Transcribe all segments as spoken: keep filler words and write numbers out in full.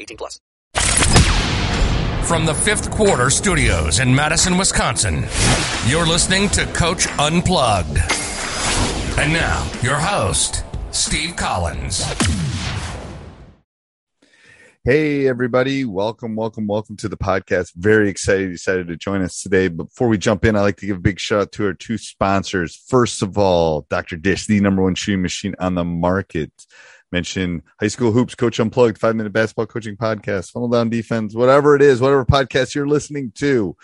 eighteen plus. From the fifth Quarter Studios in Madison, Wisconsin, you're listening to Coach Unplugged. And now, your host, Steve Collins. Hey, everybody. Welcome, welcome, welcome to the podcast. Very excited you decided to join us today. Before we jump in, I'd like to give a big shout out to our two sponsors. First of all, Doctor Dish, the number one shooting machine on the market. Mention High School Hoops, Coach Unplugged, five-minute basketball coaching podcast, funnel down defense, whatever it is, whatever podcast you're listening to,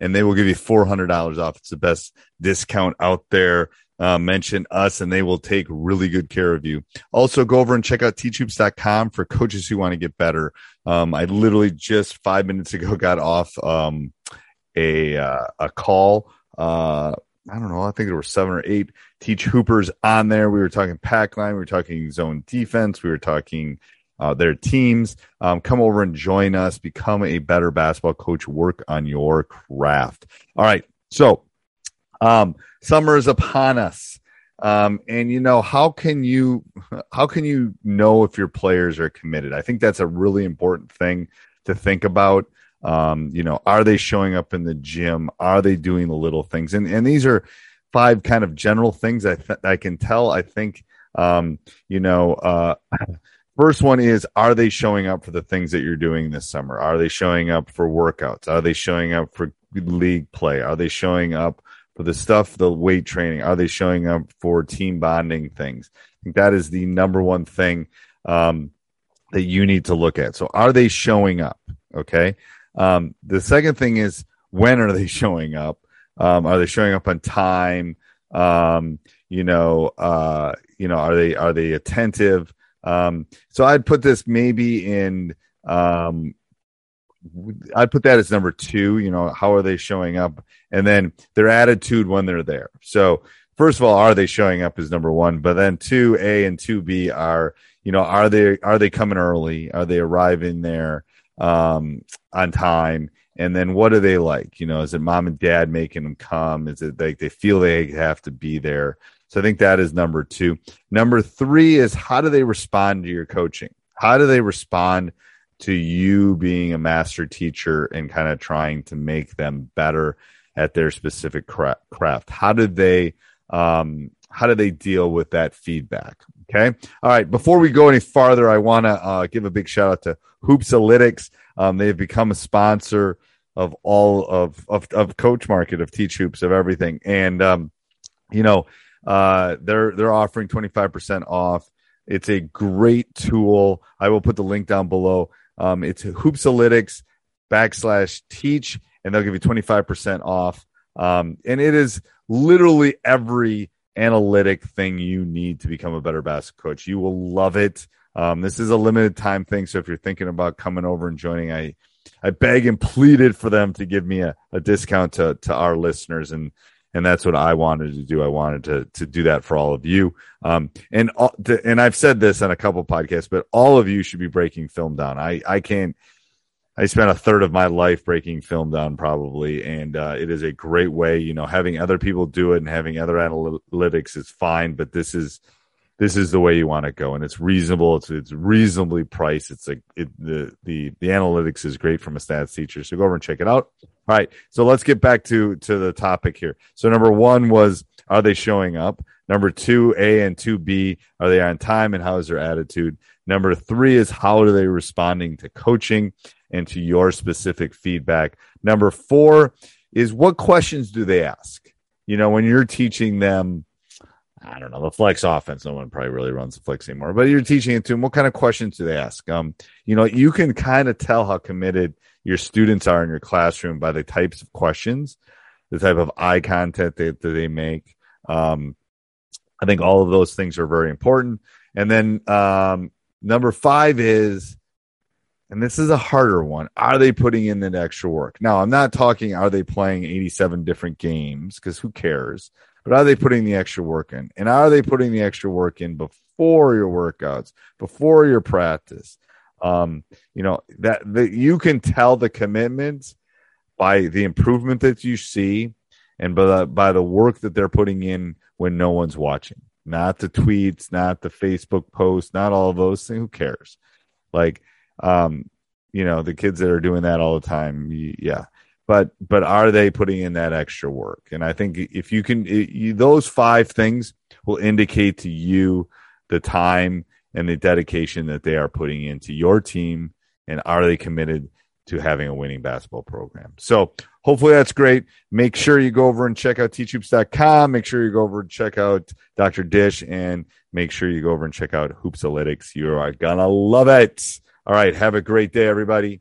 and they will give you four hundred dollars off. It's the best discount out there. Uh, mention us, and they will take really good care of you. Also, go over and check out teach hoops dot com for coaches who want to get better. Um, I literally just five minutes ago got off um, a, uh, a call. Uh, I don't know. I think there were seven or eight Teach Hoopers on there. We were talking pack line. We were talking zone defense. We were talking uh, their teams. Um, come over and join us. Become a better basketball coach. Work on your craft. All right. So um, summer is upon us. Um, and, you know, how can you how can you know if your players are committed? I think that's a really important thing to think about. Um, you know, are they showing up in the gym? Are they doing the little things? And and these are five kind of general things I th- I can tell. I think, um, you know, uh, first one is, are they showing up for the things that you're doing this summer? Are they showing up for workouts? Are they showing up for league play? Are they showing up for the stuff, the weight training? Are they showing up for team bonding things? I think that is the number one thing um, that you need to look at. So are they showing up? Okay. Um, the second thing is, when are they showing up? Um, are they showing up on time? Um, you know, uh, you know, are they, are they attentive? Um, so I'd put this maybe in, um, I'd put that as number two, you know, how are they showing up? And then their attitude when they're there. So first of all, are they showing up is number one, but then two A and two B are, you know, are they, are they coming early? Are they arriving there um on time? And then what are they like? You know, is it mom and dad making them come? Is it like they feel they have to be there? So I think that is number two. Number three is, how do they respond to your coaching? How do they respond to you being a master teacher and kind of trying to make them better at their specific craft? How do they um how do they deal with that feedback? Okay. All right. Before we go any farther, I want to uh, give a big shout out to Hoopsalytics. Um, they've become a sponsor of all of, of, of Coach Market, of Teach Hoops, of everything. And, um, you know, uh, they're, they're offering twenty-five percent off. It's a great tool. I will put the link down below. Um, it's Hoopsalytics backslash teach, and they'll give you twenty-five percent off. Um, and it is literally every analytic thing you need to become a better basketball coach. You will love it. Um, this is a limited time thing. So if you're thinking about coming over and joining, I, I beg and pleaded for them to give me a, a discount to, to our listeners. And, And that's what I wanted to do. I wanted to to do that for all of you. Um, and all, and I've said this on a couple podcasts, but all of you should be breaking film down. I, I can't. I spent a third of my life breaking film down probably, and uh, it is a great way. You know, having other people do it and having other analytics is fine, but this is this is the way you want to go, and it's reasonable. It's it's reasonably priced. It's like it, the the the analytics is great from a stats teacher. So go over and check it out. All right, so let's get back to to the topic here. So number one was, are they showing up? Number two, A and two B, are they on time and how is their attitude? Number three is, how are they responding to coaching and to your specific feedback? Number four is, what questions do they ask? You know, when you're teaching them, I don't know, the flex offense, no one probably really runs the flex anymore, but you're teaching it to them, what kind of questions do they ask? Um, you know, you can kind of tell how committed your students are in your classroom by the types of questions, the type of eye contact that, that they make. Um, I think all of those things are very important. And then um, number five is, and this is a harder one, are they putting in that extra work? Now, I'm not talking are they playing eighty-seven different games, because who cares? But are they putting the extra work in? And are they putting the extra work in before your workouts, before your practice? Um, you know, that, that you can tell the commitment by the improvement that you see and by the, by the work that they're putting in when no one's watching. Not the tweets, not the Facebook posts, not all of those things. Who cares? Like, um, you know, the kids that are doing that all the time. Yeah. But, but are they putting in that extra work? And I think if you can, it, you, those five things will indicate to you the time and the dedication that they are putting into your team. And are they committed to having a winning basketball program? So hopefully that's great. Make sure you go over and check out teach hoops dot com. Make sure you go over and check out Doctor Dish, and make sure you go over and check out Hoopsalytics. You are going to love it. All right. Have a great day, everybody.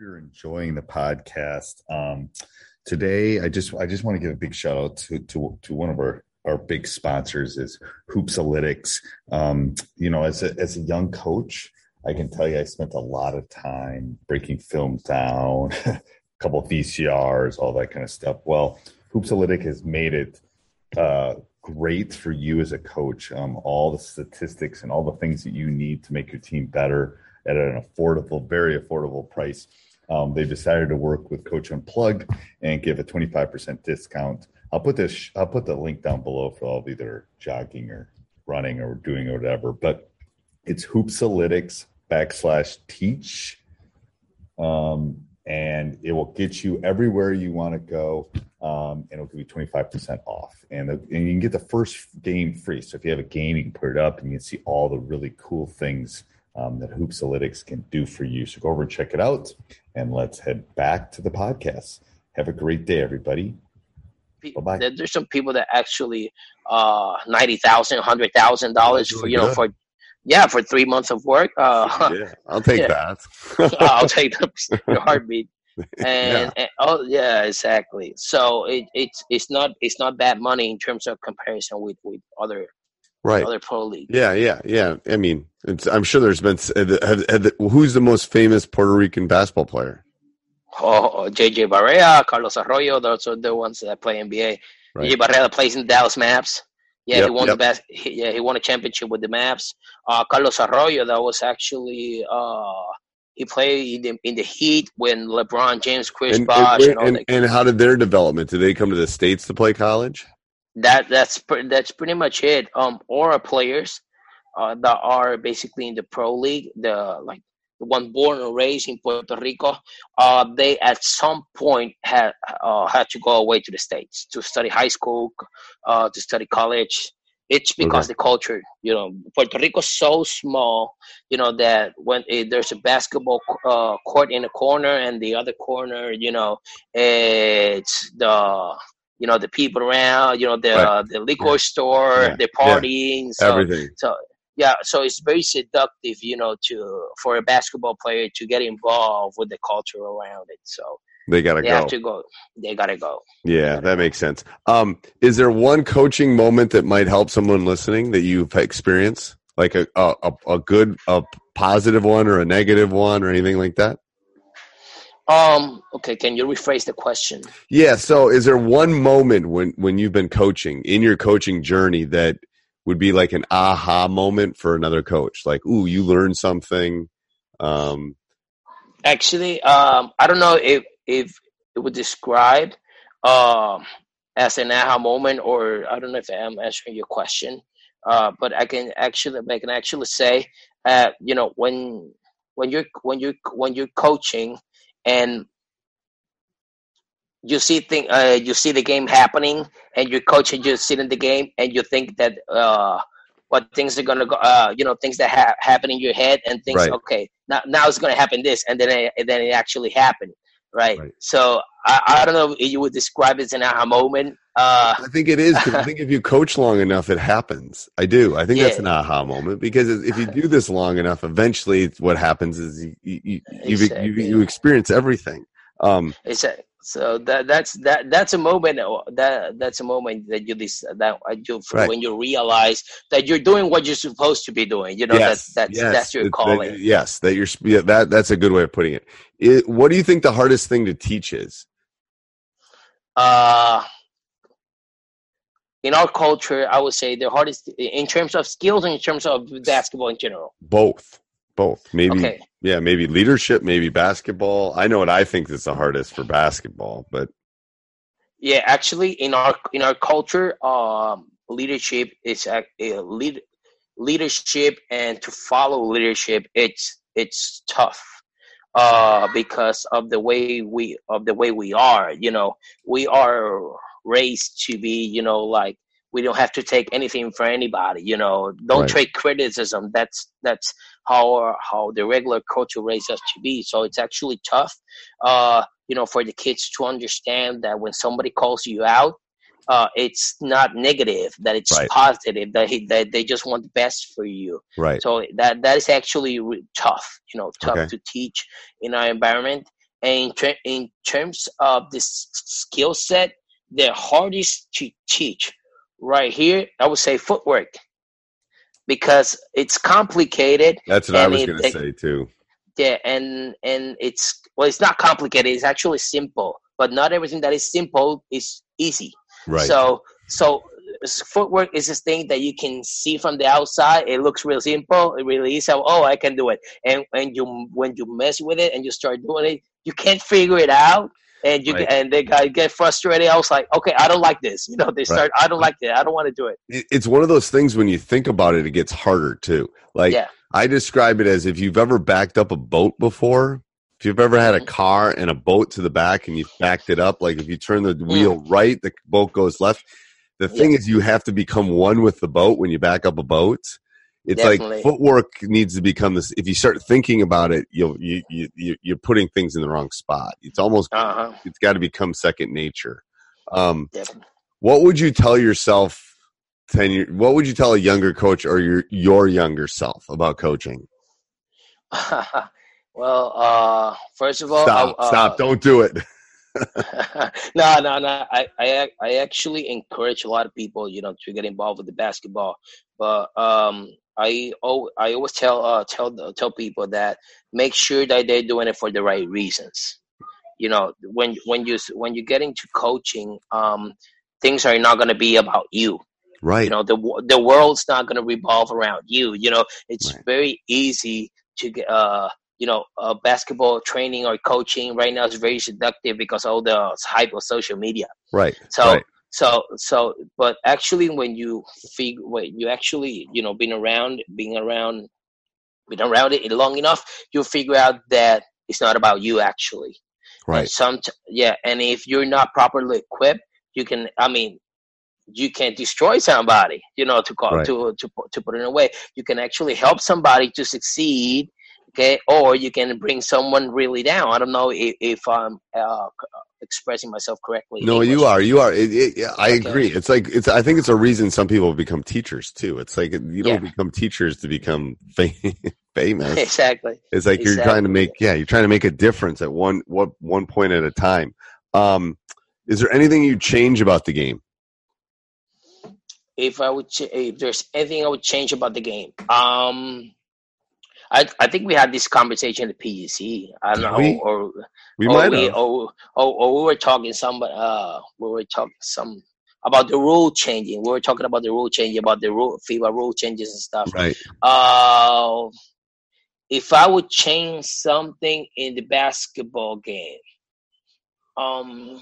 you're enjoying the podcast. Um, today, I just I just want to give a big shout out to to, to one of our, our big sponsors is Hoopsalytics. Um, you know, as a, as a young coach, I can tell you I spent a lot of time breaking films down, a couple of V C Rs, all that kind of stuff. Well, Hoopsalytic has made it uh, great for you as a coach. Um, all the statistics and all the things that you need to make your team better at an affordable, very affordable price. Um, they've decided to work with Coach Unplugged and give a twenty-five percent discount. I'll put this, I'll put the link down below for all of you that are jogging or running or doing whatever, but it's Hoopsalytics backslash teach. Um, and it will get you everywhere you want to go. Um, and it'll give you twenty-five percent off, and, the, and you can get the first game free. So if you have a game, you can put it up and you can see all the really cool things Um, that Hoopsalytics can do for you. So go over and check it out, and let's head back to the podcast. Have a great day, everybody. Bye-bye. There's some people that actually uh, ninety thousand dollars, one hundred thousand dollars for, you know, good. for, yeah, for three months of work. Uh, yeah, I'll take yeah. that. I'll take the, your heartbeat. And, yeah. and oh yeah, exactly. So it, it's it's not it's not bad money in terms of comparison with, with other. Right. Other pro league. Yeah, yeah, yeah. I mean, it's, I'm sure there's been – who's the most famous Puerto Rican basketball player? Oh, J J Barrea, Carlos Arroyo. Those are the ones that play N B A. Right. J J Barrea plays in Dallas Maps. Yeah, yep, he won yep. the best. He, yeah, he won a championship with the Maps. Uh, Carlos Arroyo, that was actually uh, – he played in the, in the Heat when LeBron James, Chris and, Bosh. And, and, all and, that. and how did their development? Did they come to the States to play college? That that's that's pretty much it. Um, Aura players, uh, that are basically in the pro league, the like the one born and raised in Puerto Rico, uh, they at some point had uh, had to go away to the States to study high school, uh, to study college. It's because okay. the culture, you know, Puerto Rico's so small, you know, that when uh, there's a basketball uh, court in a corner and the other corner, you know, it's the You know, the people around, you know, the right. uh, the liquor yeah. store, yeah. the partying. Yeah. So, Everything. So, yeah, so it's very seductive, you know, to for a basketball player to get involved with the culture around it. So they got to go. They have to go. They got to go. Yeah, that go. makes sense. Um, is there one coaching moment that might help someone listening that you've experienced? Like a, a, a good, a positive one or a negative one or anything like that? Um, okay, can you rephrase the question? Yeah, so is there one moment when, when you've been coaching, in your coaching journey, that would be like an aha moment for another coach? Like, ooh, you learned something. Um, Actually, um, I don't know if, if it would describe um, as an aha moment, or I don't know if I'm answering your question, uh, but I can actually, I can actually say, uh, you know, when when you're when you when you're coaching. And you see thing, uh, you see the game happening, and your coach and you sit in the game, and you think that uh, what things are gonna go, uh, you know, things that ha- happen in your head, and things. Right. Okay, now now it's gonna happen this, and then it, and then it actually happened, right? right. So I, I don't know if you would describe it as an aha moment. Uh, I think it is. 'Cause I think if you coach long enough, it happens. I do. I think yeah. that's an aha moment, because if you do this long enough, eventually what happens is you you, you, exactly. you, you experience everything. Um, exactly. So that that's that that's a moment that that's a moment that you that you right. when you realize that you're doing what you're supposed to be doing. You know yes. that that's yes. that's your calling. That, yes, that you're yeah, that that's a good way of putting it. it. What do you think the hardest thing to teach is? Uh. In our culture, I would say the hardest in terms of skills and in terms of basketball in general. Both. Both. Maybe. Okay. Yeah, maybe leadership, maybe basketball. I know what I think is the hardest for basketball, but yeah, actually in our in our culture, um, leadership is a, a lead, leadership and to follow leadership, it's it's tough. Uh, because of the way we of the way we are, you know, we are raised to be, you know, like we don't have to take anything for anybody, you know, don't right. trade criticism. That's that's how how the regular culture raised us to be. So it's actually tough, uh, you know, for the kids to understand that when somebody calls you out, uh, it's not negative, that it's right. positive, that, he, that they just want the best for you. Right. So that that is actually tough, you know, tough okay. to teach in our environment. And in, tra- in terms of the s- skill set, the hardest to teach right here, I would say footwork, because it's complicated. That's what I was going to say too. Yeah, and and it's well, it's not complicated. It's actually simple, but not everything that is simple is easy. Right. So so footwork is this thing that you can see from the outside. It looks real simple. It really is. So, oh, I can do it. And and you when you mess with it and you start doing it, you can't figure it out. And you right. and they got get frustrated. I was like, okay, I don't like this. You know, they start. Right. I don't like it. I don't want to do it. It's one of those things when you think about it, it gets harder too. Like yeah. I describe it as if you've ever backed up a boat before. If you've ever had a car and a boat to the back and you backed it up, like if you turn the wheel mm. right, the boat goes left. The thing yeah. is, you have to become one with the boat when you back up a boat. It's Definitely. like footwork needs to become this. If you start thinking about it, you'll, you you you you're putting things in the wrong spot. It's almost uh-huh. it's got to become second nature. Um, what would you tell yourself ten years? What would you tell a younger coach or your your younger self about coaching? well, uh, first of all, stop! Uh, stop! Don't do it. no, no, no. I, I, I actually encourage a lot of people, you know, to get involved with the basketball, but um. I oh I always tell uh, tell tell people that make sure that they're doing it for the right reasons. You know, when when you when you get into coaching, um, things are not going to be about you. Right. You know, the the world's not going to revolve around you. You know, it's right. very easy to get. Uh, you know, uh, basketball training or coaching right now is very seductive because all the hype of social media. Right. So. Right. So, so, but actually, when you figure, when you actually, you know, been around, being around, been around it long enough, you'll figure out that it's not about you, actually. Right. And some, yeah, and if you're not properly equipped, you can. I mean, you can destroy somebody. You know, to call, right. to to to put it in a way, you can actually help somebody to succeed. Okay, or you can bring someone really down. I don't know if, if I'm uh, expressing myself correctly. No, you are. You are. It, it, I okay. agree. It's like it's. I think it's a reason some people become teachers too. It's like you don't yeah. become teachers to become fam- famous. Exactly. It's like exactly. you're trying to make. Yeah, you're trying to make a difference at one what one point at a time. Um, is there anything you change about the game? If I would, ch- if there's anything I would change about the game, um. I, I think we had this conversation at P E C. I don't know, we, or we or might we, have. Or, or, or we were talking some, uh, we were talking some about the rule changing. We were talking about the rule changing, about the rule, FIBA rule changes and stuff. Right. Uh, if I would change something in the basketball game, um,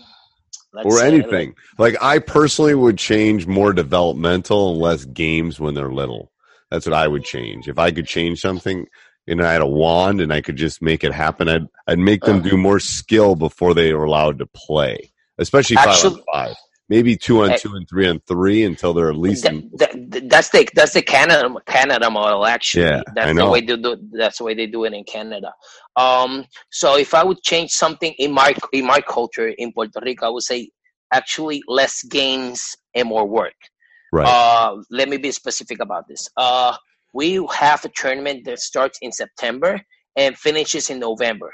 let's or say, anything like, like I personally would change more developmental and less games when they're little. That's what I would change. If I could change something and I had a wand and I could just make it happen, I'd I'd make them do more skill before they were allowed to play, especially five Actually, on five. Maybe two on two and three on three until they're at least. That, that, that's the that's the Canada Canada model. Actually, yeah, that's I know. the way they do. That's the way they do it in Canada. Um, so if I would change something in my in my culture in Puerto Rico, I would say actually less games and more work. Right. Uh, let me be specific about this. Uh, we have a tournament that starts in September and finishes in November.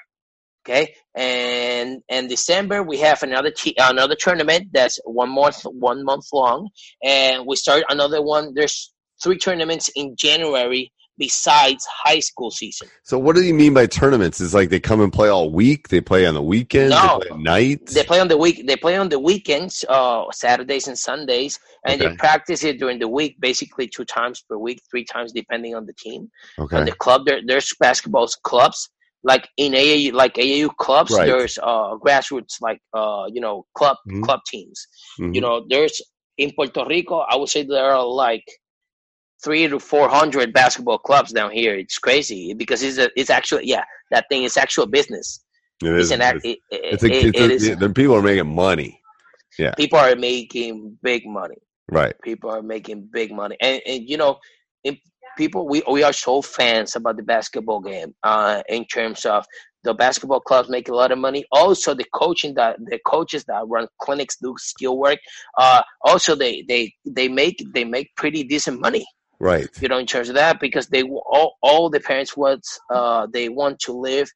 Okay, and and December we have another t- another tournament that's one month one month long, and we start another one. There's three tournaments in January besides high school season. So what do you mean by tournaments? Is like they come and play all week? They play on the weekends? No, they play at night? They play on the week. They play on the weekends, uh, Saturdays and Sundays, and okay. they practice it during the week, basically two times per week, three times depending on the team. Okay. On the club, there, there's basketball clubs like in A A U, like A A U clubs. Right. There's uh, grassroots, like uh, you know, club mm-hmm. club teams. Mm-hmm. You know, there's in Puerto Rico. I would say there are like. Three to four hundred basketball clubs down here. It's crazy because it's a, it's actually yeah that thing. It's actual business. It is. It's an act. It, it, it, it, it is. The people are making money. Yeah, people are making big money. Right. People are making big money, and and you know, in people we we are so fans about the basketball game. Uh, in terms of the basketball clubs make a lot of money. Also, the coaching that the coaches that run clinics do skill work. Uh, also they they they make they make pretty decent money. Right, you know, in terms of that, because they all, all the parents what uh, they want to live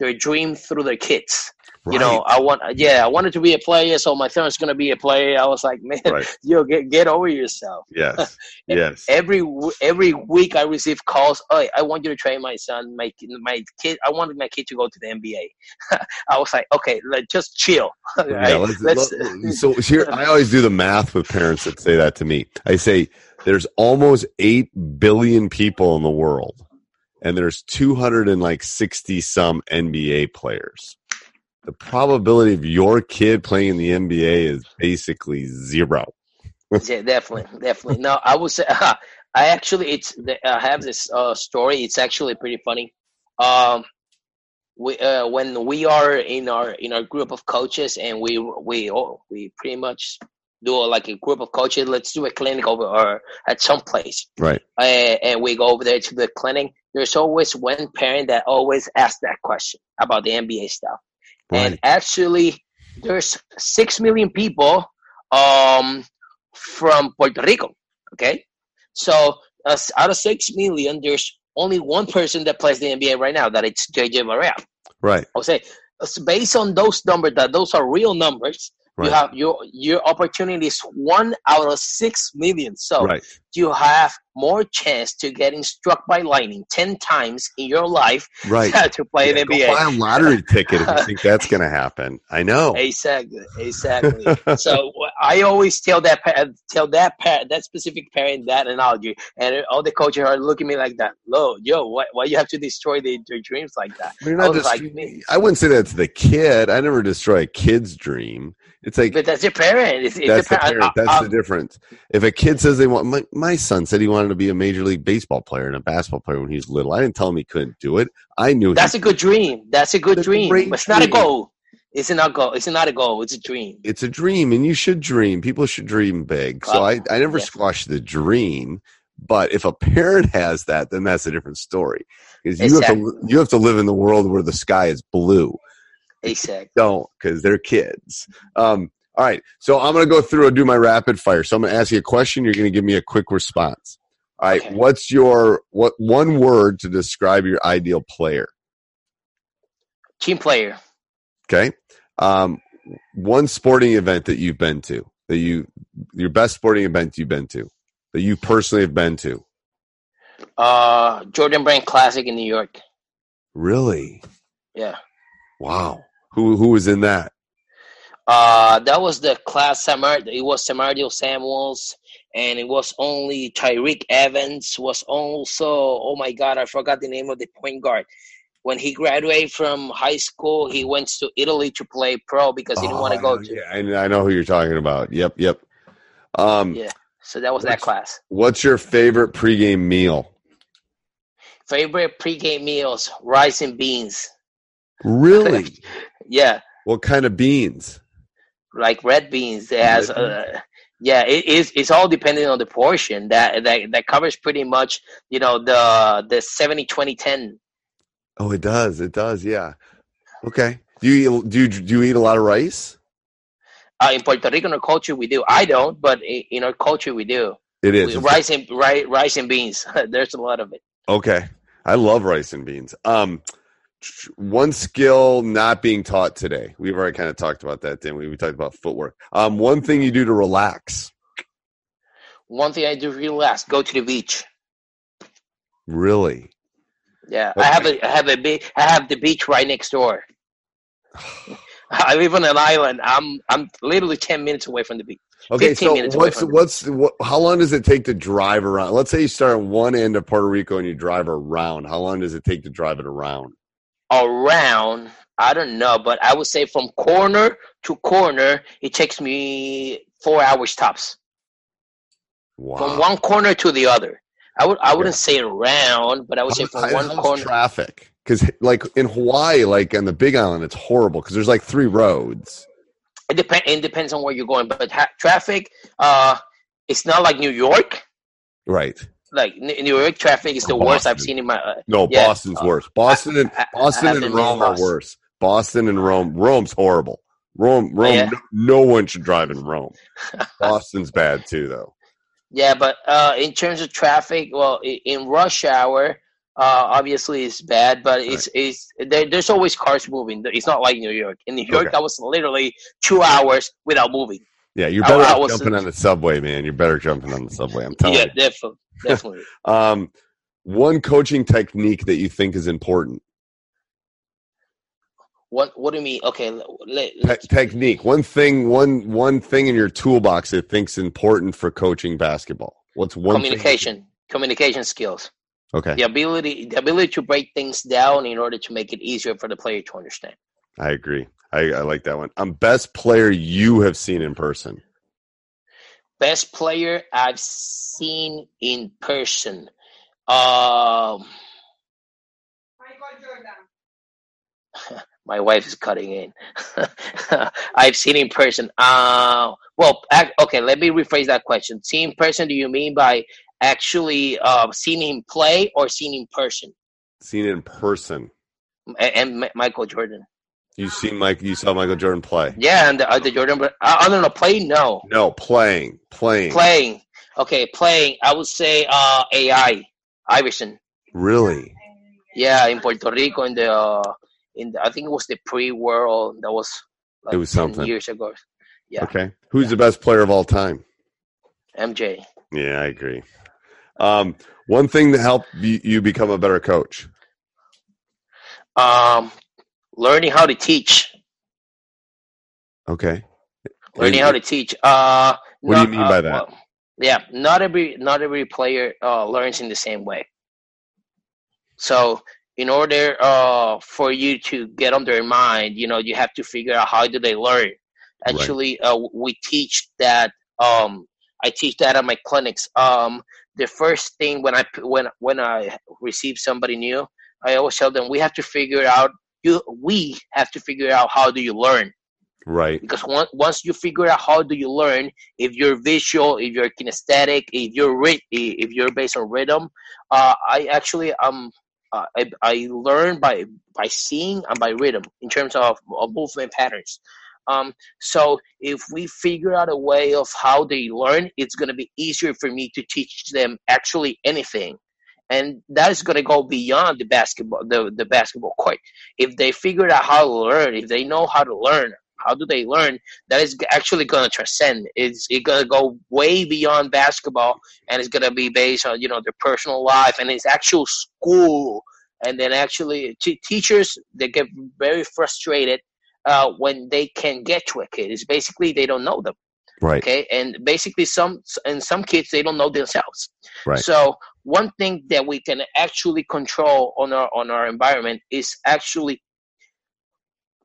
their dream through their kids. Right. You know, I want, yeah, I wanted to be a player, so my son's going to be a player. I was like, man, right. yo, get get over yourself. Yes, yes. Every every week I receive calls. Oh, I want you to train my son, my my kid. I wanted my kid to go to the N B A. I was like, okay, let just chill. Right? Yeah, let's, let's, let's, so here, I always do the math with parents that say that to me. I say, there's almost eight billion people in the world, and there's two hundred and like sixty some N B A players. The probability of your kid playing in the N B A is basically zero. Yeah, definitely, definitely. No, I would say uh, I actually it's I have this uh, story. It's actually pretty funny. Um, we uh, when we are in our in our group of coaches, and we we oh, we pretty much do like a group of coaches. Let's do a clinic over or at some place, right? Uh, and we go over there to the clinic. There's always one parent that always asks that question about the N B A stuff. Right. And actually, there's six million people um, from Puerto Rico. Okay, so uh, out of six million, there's only one person that plays the N B A right now. That it's J J Barrea. Right. I would say, so based on those numbers, that those are real numbers. Right. You have your your opportunity is one out of six million. So right. you have more chance to getting struck by lightning ten times in your life right. to play yeah, the N B A. Go buy a lottery ticket if you think that's going to happen. I know exactly, exactly. So I always tell that tell that that specific parent that analogy, and all the coaches are looking at me like that. Lo, yo, why, why you have to destroy the, your dreams like that? You're not I, dest- like, I wouldn't say that's the kid. I never destroy a kid's dream. It's like, but that's your parent. It's, it's that's the parent. parent. That's I, I, the difference. If a kid says they want, my, my son said he wanted to be a major league baseball player and a basketball player when he was little. I didn't tell him he couldn't do it. I knew that's a good dream. That's a good that's dream. A it's not dream. a goal. It's not a goal. It's not a goal. It's a dream. It's a dream, and you should dream. People should dream big. So uh, I, I never yeah. squashed the dream. But if a parent has that, then that's a different story. Because you exactly. have to you have to live in the world where the sky is blue. Exactly. Don't, because they're kids. Um, all right. So I'm going to go through and do my rapid fire. So I'm going to ask you a question. You're going to give me a quick response. All right. Okay. What's your what one word to describe your ideal player? Team player. Okay. Um, one sporting event that you've been to that you your best sporting event you've been to that you personally have been to. Uh, Jordan Brand Classic in New York. Really? Yeah. Wow. Who who was in that? Uh, that was the class. It was Samario Samuels, and it was only Tyreek Evans was also, oh my God, I forgot the name of the point guard. When he graduated from high school, he went to Italy to play pro because he didn't oh, want to go to. Yeah, I know who you're talking about. Yep, yep. Um, yeah, so that was that class. What's your favorite pregame meal? Favorite pregame meals, rice and beans. Really? Yeah. What kind of beans? Like red beans. As, uh, yeah, it, it's, it's all depending on the portion. That that that covers pretty much, you know, the the seventy, twenty, ten. Oh, it does. It does, yeah. Okay. Do you, do you, do you eat a lot of rice? Uh, in Puerto Rican culture, we do. I don't, but in our culture, we do. It is. We, rice, and, rice, rice and beans. There's a lot of it. Okay. I love rice and beans. Um. One skill not being taught today. We've already kind of talked about that, didn't we? We talked about footwork. Um, one thing you do to relax. One thing I do to relax, go to the beach. Really? Yeah. Okay. I have a I have a be- I have the beach right next door. I live on an island. I'm I'm literally ten minutes away from the beach. Okay, so what's what's what, how long does it take to drive around? Let's say you start at one end of Puerto Rico and you drive around. How long does it take to drive it around? Around, I don't know, but I would say from corner to corner, it takes me four hours tops. Wow. From one corner to the other. I would, I wouldn't yeah. say around, but I would how, say from how, one how's corner. Traffic, because like in Hawaii, like on the Big Island, it's horrible because there's like three roads. It depends. It depends on where you're going, but ha- traffic, uh, it's not like New York, right? Like New York traffic is the Boston. worst I've seen in my uh, no yeah. Boston's uh, worse. Boston and I, I, Boston I and Rome are worse. Boston and Rome. Rome's horrible. Rome. Rome. Yeah. No, no one should drive in Rome. Boston's bad too, though. Yeah, but uh, in terms of traffic, well, in rush hour, Uh, obviously, it's bad, but it's right. it's there, there's always cars moving. It's not like New York. In New York, okay. that was literally two hours without moving. Yeah, you're better off jumping on the subway, man. You're better jumping on the subway. I'm telling yeah, you. Yeah, definitely, definitely. um, one coaching technique that you think is important. What What do you mean? Okay, let, let's... Te- technique. One thing. One One thing in your toolbox that thinks important for coaching basketball. What's one communication? Thing? Communication skills. Okay. The ability, the ability to break things down in order to make it easier for the player to understand. I agree. I, I like that one. Um, best player you have seen in person. Best player I've seen in person. Um, Michael Jordan. My wife is cutting in. I've seen in person. Uh, well, okay. Let me rephrase that question. See in person. Do you mean by actually uh, seen him play or seen in person? Seen in person. And, and Michael Jordan. You seen Mike? You saw Michael Jordan play? Yeah, and the, uh, the Jordan. I don't know. Play? No. No, playing, playing, playing. Okay, playing. I would say uh, A I Iverson. Really? Yeah, in Puerto Rico, in the uh, in the, I think it was the pre-world. That was like it was something years ago. Yeah. Okay. Who's yeah. the best player of all time? M J. Yeah, I agree. Um, one thing that helped you become a better coach? Um, learning how to teach. Okay. Learning how to teach. Uh, what not, do you mean uh, by that? Uh, yeah, not every not every player uh, learns in the same way. So, in order uh, for you to get on their mind, you know, you have to figure out how do they learn. Actually, right. uh, we teach that. Um, I teach that at my clinics. Um, the first thing when I when when I receive somebody new, I always tell them we have to figure out you. We have to figure out how do you learn, right? Because once once you figure out how do you learn, if you're visual, if you're kinesthetic, if you're ri- if you're based on rhythm, uh, I actually um uh, I I learn by by seeing and by rhythm in terms of, of movement patterns. Um, so if we figure out a way of how they learn, it's going to be easier for me to teach them actually anything. And that is going to go beyond the basketball, the, the basketball court. If they figure out how to learn, if they know how to learn, how do they learn, that is actually going to transcend. It's, it's going to go way beyond basketball, and it's going to be based on, you know, their personal life and its actual school. And then actually t- teachers, they get very frustrated Uh, when they can get to a kid. It's basically they don't know them, right? Okay, and basically some and some kids they don't know themselves. Right. So one thing that we can actually control on our on our environment is actually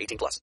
eighteen plus.